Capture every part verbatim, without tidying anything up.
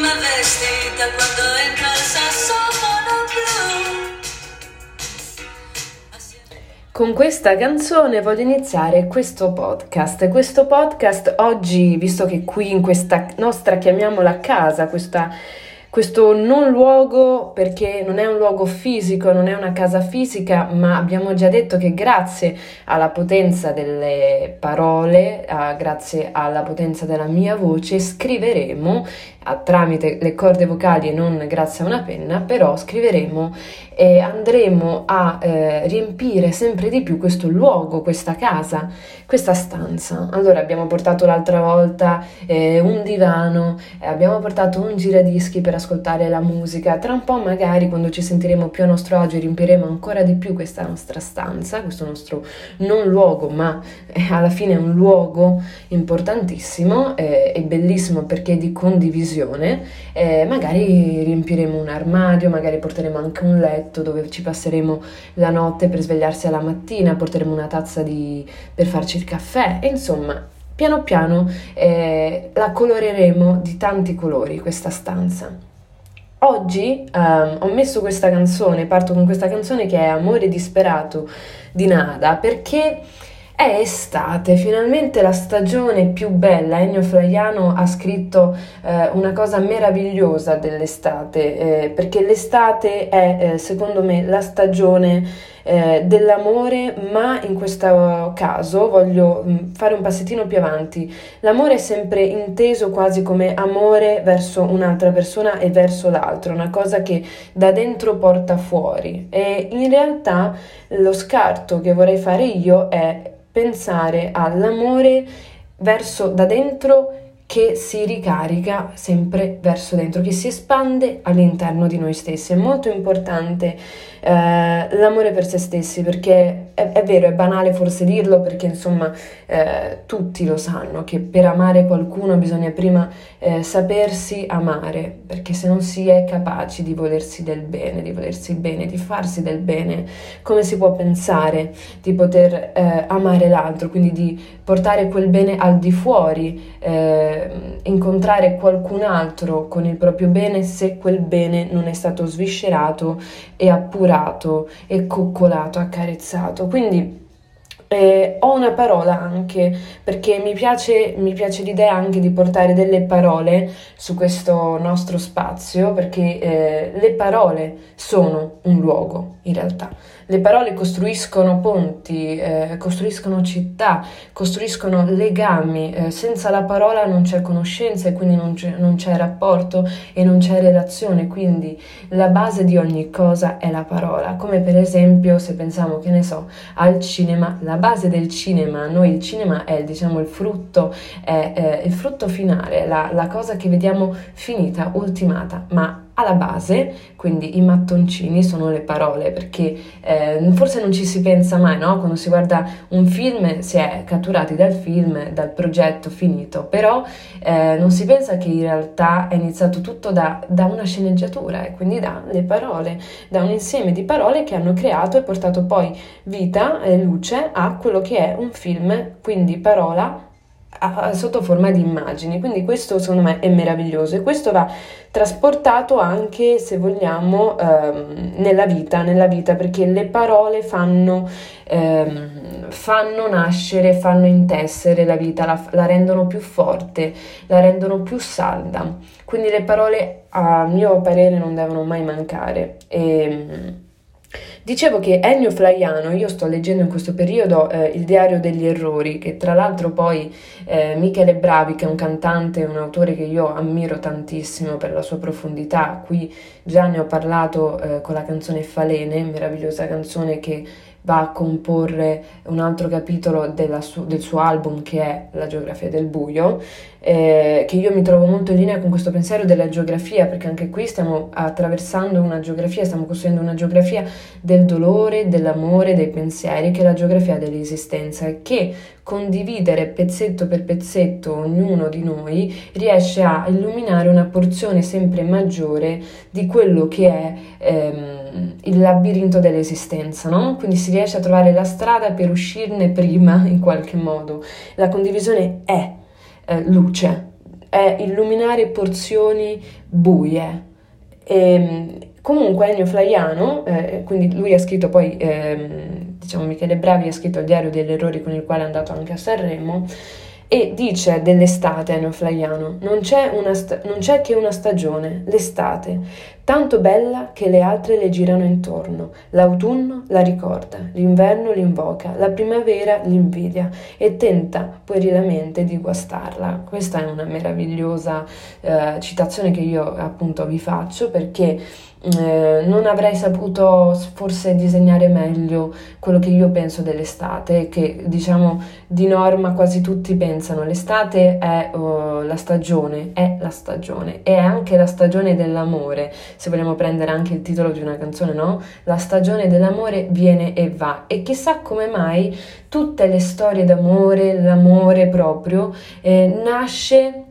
come vesti da quando entra il sassofono blu. Con questa canzone voglio iniziare questo podcast. Questo podcast oggi, visto che qui in questa nostra, chiamiamola casa, questa Questo non luogo, perché non è un luogo fisico, non è una casa fisica, ma abbiamo già detto che grazie alla potenza delle parole, eh, grazie alla potenza della mia voce, scriveremo a, tramite le corde vocali e non grazie a una penna, però scriveremo e andremo a eh, riempire sempre di più questo luogo, questa casa, questa stanza. Allora abbiamo portato l'altra volta eh, un divano, eh, abbiamo portato un giradischi per ascoltare la musica. Tra un po' magari, quando ci sentiremo più a nostro agio, riempiremo ancora di più questa nostra stanza, questo nostro non luogo, ma eh, alla fine è un luogo importantissimo eh, e bellissimo, perché di condivisione. Eh, magari riempiremo un armadio, magari porteremo anche un letto dove ci passeremo la notte per svegliarsi alla mattina, porteremo una tazza di, per farci il caffè, e insomma piano piano eh, la coloreremo di tanti colori, questa stanza. Oggi ehm, ho messo questa canzone, parto con questa canzone che è Amore disperato di Nada, perché è estate, finalmente la stagione più bella. Ennio Flaiano ha scritto eh, una cosa meravigliosa dell'estate, eh, perché l'estate è eh, secondo me la stagione Eh, dell'amore, ma in questo caso voglio mh, fare un passettino più avanti. L'amore è sempre inteso quasi come amore verso un'altra persona e verso l'altro, una cosa che da dentro porta fuori, e in realtà lo scarto che vorrei fare io è pensare all'amore verso da dentro, che si ricarica sempre verso dentro, che si espande all'interno di noi stessi. È molto importante eh, l'amore per se stessi, perché è, è vero, è banale forse dirlo, perché insomma eh, tutti lo sanno che per amare qualcuno bisogna prima eh, sapersi amare, perché se non si è capaci di volersi del bene, di volersi bene, di farsi del bene, come si può pensare di poter eh, amare l'altro, quindi di portare quel bene al di fuori, eh, incontrare qualcun altro con il proprio bene, se quel bene non è stato sviscerato e appurato e coccolato, accarezzato. Quindi eh, ho una parola anche, perché mi piace, mi piace l'idea anche di portare delle parole su questo nostro spazio, perché eh, le parole sono un luogo in realtà. Le parole costruiscono ponti, eh, costruiscono città, costruiscono legami. Eh, senza la parola non c'è conoscenza, e quindi non c'è, non c'è rapporto e non c'è relazione. Quindi la base di ogni cosa è la parola. Come per esempio, se pensiamo, che ne so, al cinema, la base del cinema, noi il cinema è, diciamo, il frutto, è eh, il frutto finale, la, la cosa che vediamo finita, ultimata, ma alla base, quindi i mattoncini sono le parole, perché eh, forse non ci si pensa mai, no? Quando si guarda un film si è catturati dal film, dal progetto finito, però eh, non si pensa che in realtà è iniziato tutto da, da una sceneggiatura, e quindi dalle parole, da un insieme di parole che hanno creato e portato poi vita e luce a quello che è un film, quindi parola sotto forma di immagini. Quindi questo secondo me è meraviglioso, e questo va trasportato anche, se vogliamo, ehm, nella vita, nella vita, perché le parole fanno, ehm, fanno nascere, fanno intessere la vita, la, la rendono più forte, la rendono più salda. Quindi le parole, a mio parere, non devono mai mancare. E dicevo che Ennio Flaiano, io sto leggendo in questo periodo eh, il Diario degli Errori, che tra l'altro poi eh, Michele Bravi, che è un cantante, un autore che io ammiro tantissimo per la sua profondità, qui già ne ho parlato eh, con la canzone Falene, meravigliosa canzone che va a comporre un altro capitolo della su- del suo album, che è La geografia del buio, eh, che io mi trovo molto in linea con questo pensiero della geografia, perché anche qui stiamo attraversando una geografia, stiamo costruendo una geografia del dolore, dell'amore, dei pensieri, che è la geografia dell'esistenza, e che condividere pezzetto per pezzetto ognuno di noi riesce a illuminare una porzione sempre maggiore di quello che è ehm, il labirinto dell'esistenza, no? Quindi si riesce a trovare la strada per uscirne prima, in qualche modo. La condivisione è eh, luce, è illuminare porzioni buie. E, comunque Ennio Flaiano, eh, quindi lui ha scritto poi, eh, diciamo Michele Bravi ha scritto il diario degli errori con il quale è andato anche a Sanremo, e dice dell'estate Ennio Flaiano: non c'è, una sta- non c'è che una stagione, l'estate, tanto bella che le altre le girano intorno, l'autunno la ricorda, l'inverno l'invoca, la primavera l'invidia e tenta puerilamente di guastarla. Questa è una meravigliosa eh, citazione che io appunto vi faccio, perché eh, non avrei saputo forse disegnare meglio quello che io penso dell'estate, che diciamo di norma quasi tutti pensano l'estate è oh, la stagione, è la stagione, e è anche la stagione dell'amore. Se vogliamo prendere anche il titolo di una canzone, no? La stagione dell'amore viene e va, e chissà come mai tutte le storie d'amore, l'amore proprio, eh, nasce,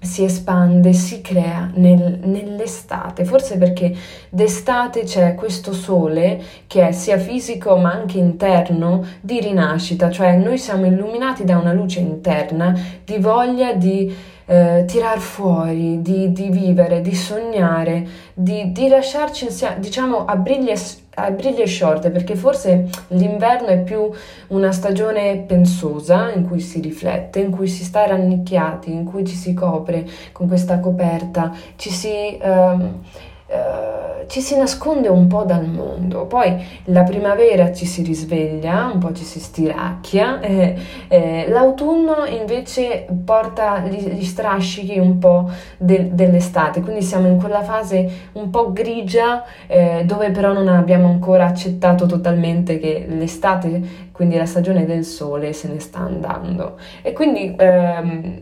si espande, si crea nel, nell'estate, forse perché d'estate c'è questo sole che è sia fisico ma anche interno di rinascita, cioè noi siamo illuminati da una luce interna di voglia di eh, tirar fuori, di, di vivere, di sognare, di, di lasciarci diciamo a briglie a briglie sciorte, perché forse l'inverno è più una stagione pensosa in cui si riflette, in cui si sta rannicchiati, in cui ci si copre con questa coperta, ci si, ehm, eh, ci si nasconde un po' dal mondo. Poi la primavera ci si risveglia, un po' ci si stiracchia, eh, eh, l'autunno invece porta gli, gli strascichi un po' de, dell'estate, quindi siamo in quella fase un po' grigia, eh, dove però non abbiamo ancora accettato totalmente che l'estate, quindi la stagione del sole, se ne sta andando. E quindi ehm,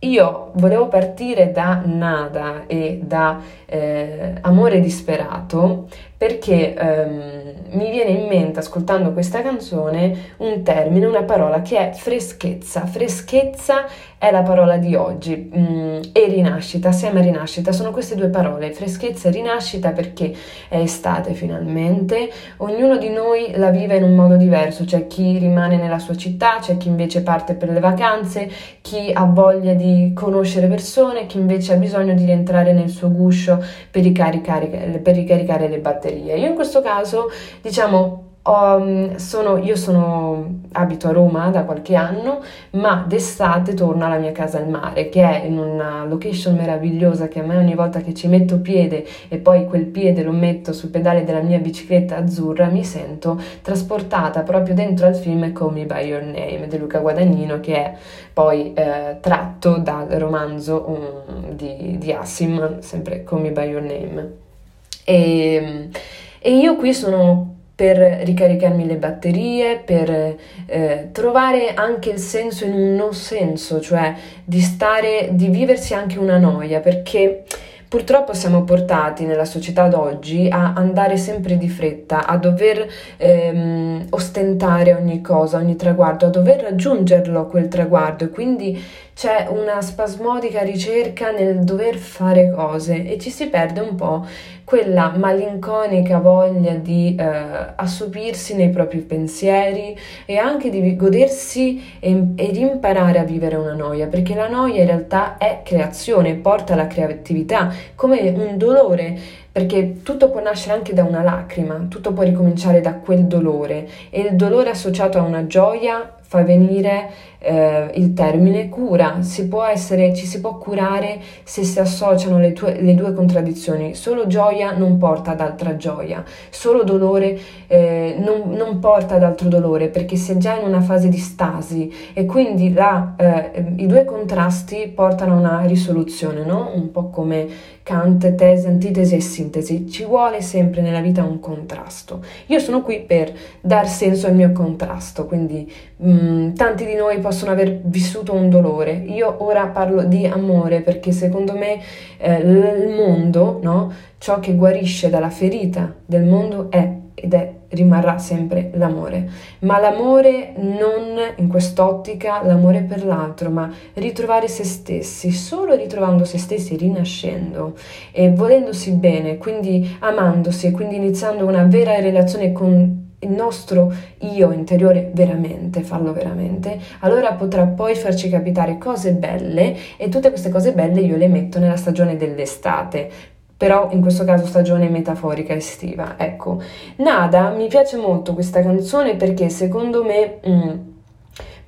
io volevo partire da Nada e da eh, Amore disperato, perché ehm, mi viene in mente, ascoltando questa canzone, un termine, una parola che è freschezza. Freschezza è la parola di oggi, mm, e rinascita, assieme a rinascita, sono queste due parole, freschezza e rinascita, perché è estate finalmente, ognuno di noi la vive in un modo diverso, c'è chi rimane nella sua città, c'è chi invece parte per le vacanze, chi ha voglia di di conoscere persone, chi invece ha bisogno di rientrare nel suo guscio per ricaricare, per ricaricare le batterie. Io in questo caso, diciamo, um, sono, io sono, abito a Roma da qualche anno, ma d'estate torno alla mia casa al mare, che è in una location meravigliosa che a me ogni volta che ci metto piede, e poi quel piede lo metto sul pedale della mia bicicletta azzurra, mi sento trasportata proprio dentro al film Come By Your Name di Luca Guadagnino, che è poi eh, tratto dal romanzo um, di, di Assim, sempre Come By Your Name. E, e io qui sono per ricaricarmi le batterie, per eh, trovare anche il senso in un non senso, cioè di stare, di viversi anche una noia, perché purtroppo siamo portati nella società d'oggi a andare sempre di fretta, a dover ehm, ostentare ogni cosa, ogni traguardo, a dover raggiungerlo quel traguardo, e quindi c'è una spasmodica ricerca nel dover fare cose, e ci si perde un po' quella malinconica voglia di eh, assopirsi nei propri pensieri e anche di godersi e, ed imparare a vivere una noia, perché la noia in realtà è creazione, porta alla creatività, come un dolore, perché tutto può nascere anche da una lacrima, tutto può ricominciare da quel dolore, e il dolore associato a una gioia fa venire eh, il termine cura. Si può essere, ci si può curare se si associano le, tue, le due contraddizioni. Solo gioia non porta ad altra gioia, solo dolore eh, non, non porta ad altro dolore, perché si è già in una fase di stasi, e quindi la, eh, i due contrasti portano a una risoluzione, no? Un po' come Kant, tesi, antitesi e sintesi. Ci vuole sempre nella vita un contrasto. Io sono qui per dar senso al mio contrasto, quindi mh, tanti di noi possono aver vissuto un dolore. Io ora parlo di amore perché secondo me eh, il mondo, no? Ciò che guarisce dalla ferita del mondo è ed è rimarrà sempre l'amore, ma l'amore non in quest'ottica, l'amore per l'altro, ma ritrovare se stessi, solo ritrovando se stessi, rinascendo e volendosi bene, quindi amandosi, e quindi iniziando una vera relazione con il nostro io interiore veramente, farlo veramente, allora potrà poi farci capitare cose belle, e tutte queste cose belle io le metto nella stagione dell'estate, però in questo caso stagione metaforica estiva, ecco. Nada, mi piace molto questa canzone perché secondo me... Mm,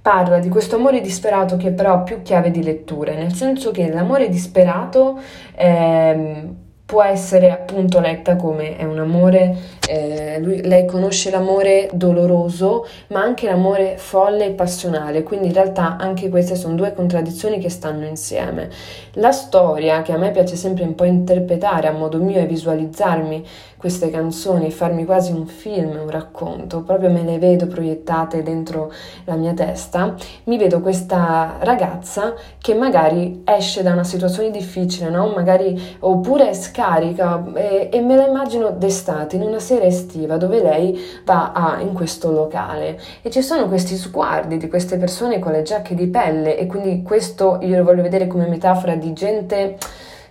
parla di questo amore disperato che però ha più chiave di lettura, nel senso che l'amore disperato eh, può essere appunto letta come è un amore, eh, lui, lei conosce l'amore doloroso ma anche l'amore folle e passionale, quindi in realtà anche queste sono due contraddizioni che stanno insieme. La storia, che a me piace sempre un po' interpretare a modo mio e visualizzarmi queste canzoni e farmi quasi un film, un racconto, proprio me le vedo proiettate dentro la mia testa, mi vedo questa ragazza che magari esce da una situazione difficile, no? Magari, oppure è scarica e, e me la immagino d'estate, in una sera estiva dove lei va a, in questo locale e ci sono questi sguardi di queste persone con le giacche di pelle, e quindi questo io lo voglio vedere come metafora di gente...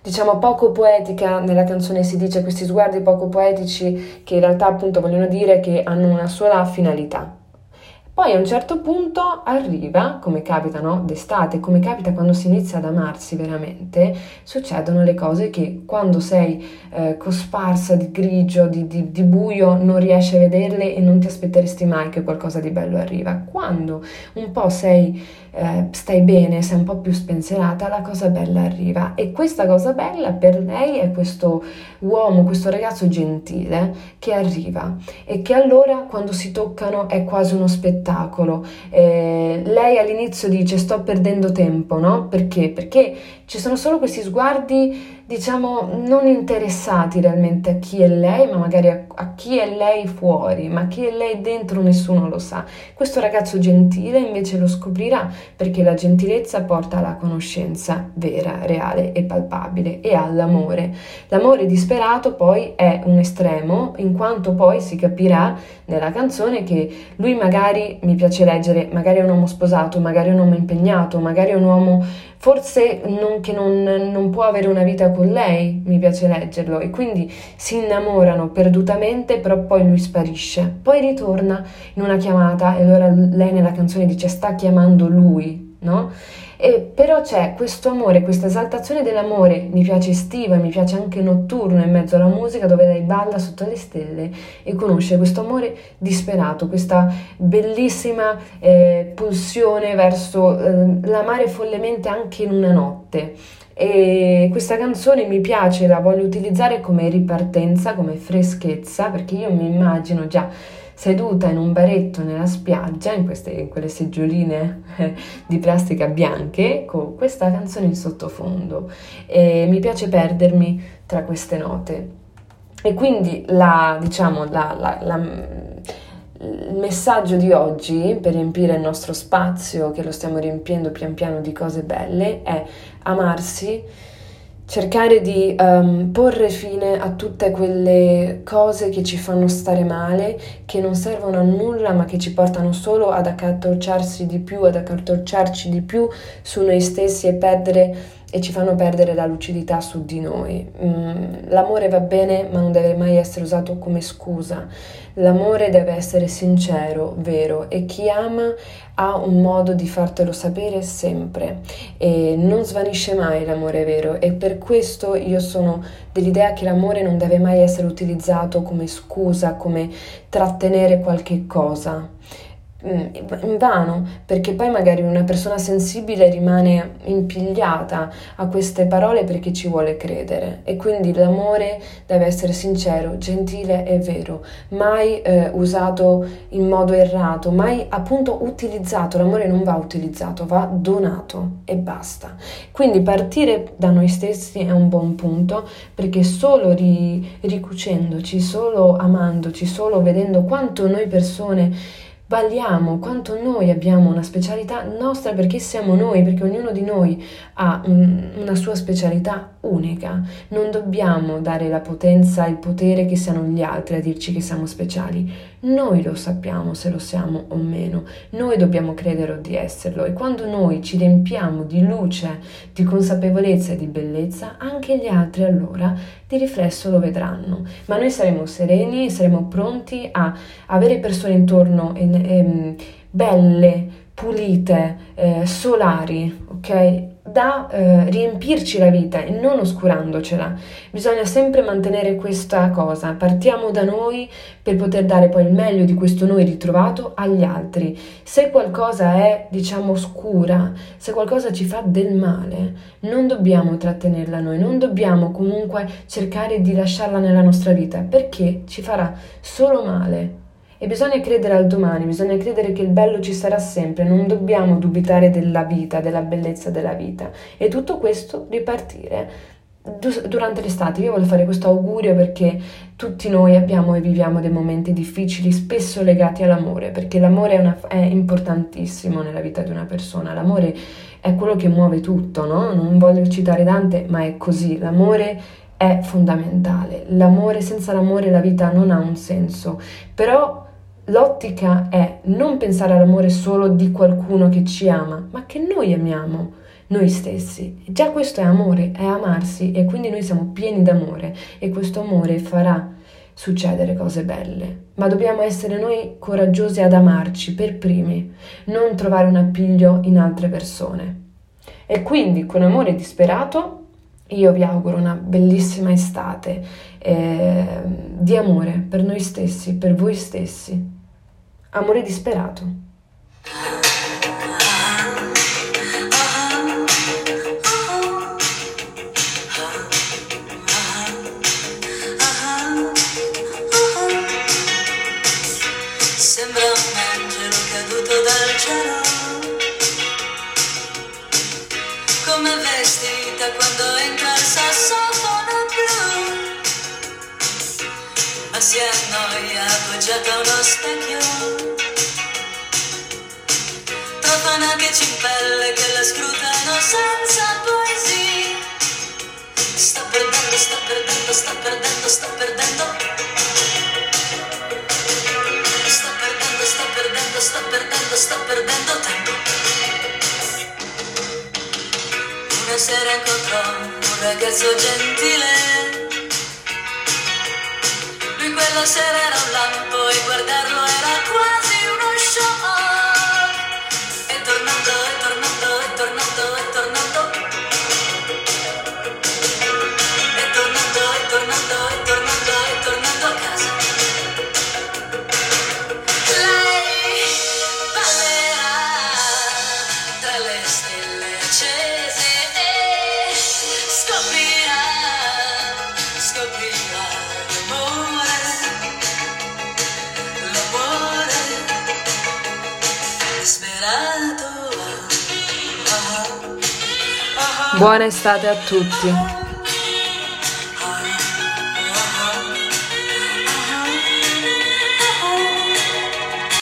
diciamo poco poetica, nella canzone si dice questi sguardi poco poetici che in realtà appunto vogliono dire che hanno una sola finalità. Poi a un certo punto arriva, come capita no, d'estate, come capita quando si inizia ad amarsi veramente, succedono le cose che quando sei eh, cosparsa di grigio, di, di, di buio, non riesci a vederle e non ti aspetteresti mai che qualcosa di bello arriva. Quando un po' sei, eh, stai bene, sei un po' più spensierata, la cosa bella arriva. E questa cosa bella per lei è questo uomo, questo ragazzo gentile che arriva e che allora quando si toccano è quasi uno spettacolo. Eh, lei all'inizio dice sto perdendo tempo, no? Perché? Perché ci sono solo questi sguardi, diciamo, non interessati realmente a chi è lei, ma magari a, a chi è lei fuori, ma chi è lei dentro nessuno lo sa. Questo ragazzo gentile invece lo scoprirà, perché la gentilezza porta alla conoscenza vera, reale e palpabile, e all'amore. L'amore disperato poi è un estremo, in quanto poi si capirà nella canzone che lui magari, mi piace leggere, magari è un uomo sposato, magari è un uomo impegnato, magari è un uomo forse non, che non, non può avere una vita con lei, mi piace leggerlo, e quindi si innamorano perdutamente, però poi lui sparisce, poi ritorna in una chiamata e allora lei nella canzone dice sta chiamando lui, no? E però c'è questo amore, questa esaltazione dell'amore, mi piace estiva, mi piace anche notturno, in mezzo alla musica dove lei balla sotto le stelle e conosce questo amore disperato, questa bellissima eh, pulsione verso eh, l'amare follemente anche in una notte. E questa canzone mi piace, la voglio utilizzare come ripartenza, come freschezza, perché io mi immagino già seduta in un baretto nella spiaggia, in, queste, in quelle seggioline di plastica bianche, con questa canzone in sottofondo, e mi piace perdermi tra queste note. E quindi la, diciamo, la, la, la il messaggio di oggi, per riempire il nostro spazio, che lo stiamo riempiendo pian piano di cose belle, è amarsi, cercare di um, porre fine a tutte quelle cose che ci fanno stare male, che non servono a nulla ma che ci portano solo ad accartocciarsi di più, ad accartocciarci di più su noi stessi e perdere... e ci fanno perdere la lucidità su di noi. Mm, l'amore va bene, ma non deve mai essere usato come scusa. L'amore deve essere sincero, vero, e chi ama ha un modo di fartelo sapere sempre, e non svanisce mai l'amore vero, e per questo io sono dell'idea che l'amore non deve mai essere utilizzato come scusa, come trattenere qualche cosa in vano, perché poi magari una persona sensibile rimane impigliata a queste parole perché ci vuole credere, e quindi l'amore deve essere sincero, gentile e vero, mai eh, usato in modo errato, mai appunto utilizzato. L'amore non va utilizzato, va donato e basta. Quindi partire da noi stessi è un buon punto, perché solo ri- ricucendoci, solo amandoci, solo vedendo quanto noi persone valiamo, quanto noi abbiamo una specialità nostra, perché siamo noi, perché ognuno di noi ha un, una sua specialità unica. Non dobbiamo dare la potenza, il potere che siano gli altri a dirci che siamo speciali. Noi lo sappiamo se lo siamo o meno, noi dobbiamo credere di esserlo, e quando noi ci riempiamo di luce, di consapevolezza e di bellezza, anche gli altri allora di riflesso lo vedranno, ma noi saremo sereni e saremo pronti a avere persone intorno e, e, belle, pulite, eh, solari, ok? Da eh, riempirci la vita e non oscurandocela. Bisogna sempre mantenere questa cosa, partiamo da noi per poter dare poi il meglio di questo noi ritrovato agli altri. Se qualcosa è, diciamo, oscura, se qualcosa ci fa del male, non dobbiamo trattenerla noi, non dobbiamo comunque cercare di lasciarla nella nostra vita, perché ci farà solo male. E bisogna credere al domani, bisogna credere che il bello ci sarà sempre, non dobbiamo dubitare della vita, della bellezza della vita. E tutto questo ripartire durante l'estate. Io voglio fare questo augurio perché tutti noi abbiamo e viviamo dei momenti difficili, spesso legati all'amore, perché l'amore è, una, è importantissimo nella vita di una persona. L'amore è quello che muove tutto, no? Non voglio citare Dante, ma è così, l'amore è fondamentale. L'amore, senza l'amore la vita non ha un senso, però l'ottica è non pensare all'amore solo di qualcuno che ci ama, ma che noi amiamo noi stessi. Già questo è amore, è amarsi, e quindi noi siamo pieni d'amore e questo amore farà succedere cose belle. Ma dobbiamo essere noi coraggiosi ad amarci per primi, non trovare un appiglio in altre persone. E quindi con Amore disperato io vi auguro una bellissima estate eh, di amore per noi stessi, per voi stessi. Amore disperato. Sembra un angelo caduto dal cielo, come vestita quando entra il sassofono blu, ma si annoia appoggiata a uno specchio, profana che ci impelle, che la scrutano senza poesie. Sta perdendo, sta perdendo, sta perdendo, sta perdendo, sta perdendo, sta perdendo, sta perdendo, sta perdendo tempo. Una sera incontrò un ragazzo gentile, lui quella sera era un lampo e guardarlo era quasi uno show. E tornando, e tornando, e tornando, e tornando, e tornando, e tornando, e tornando, e tornando a casa. Lei ballerà tra le stelle accese, disperato. Buona estate a tutti.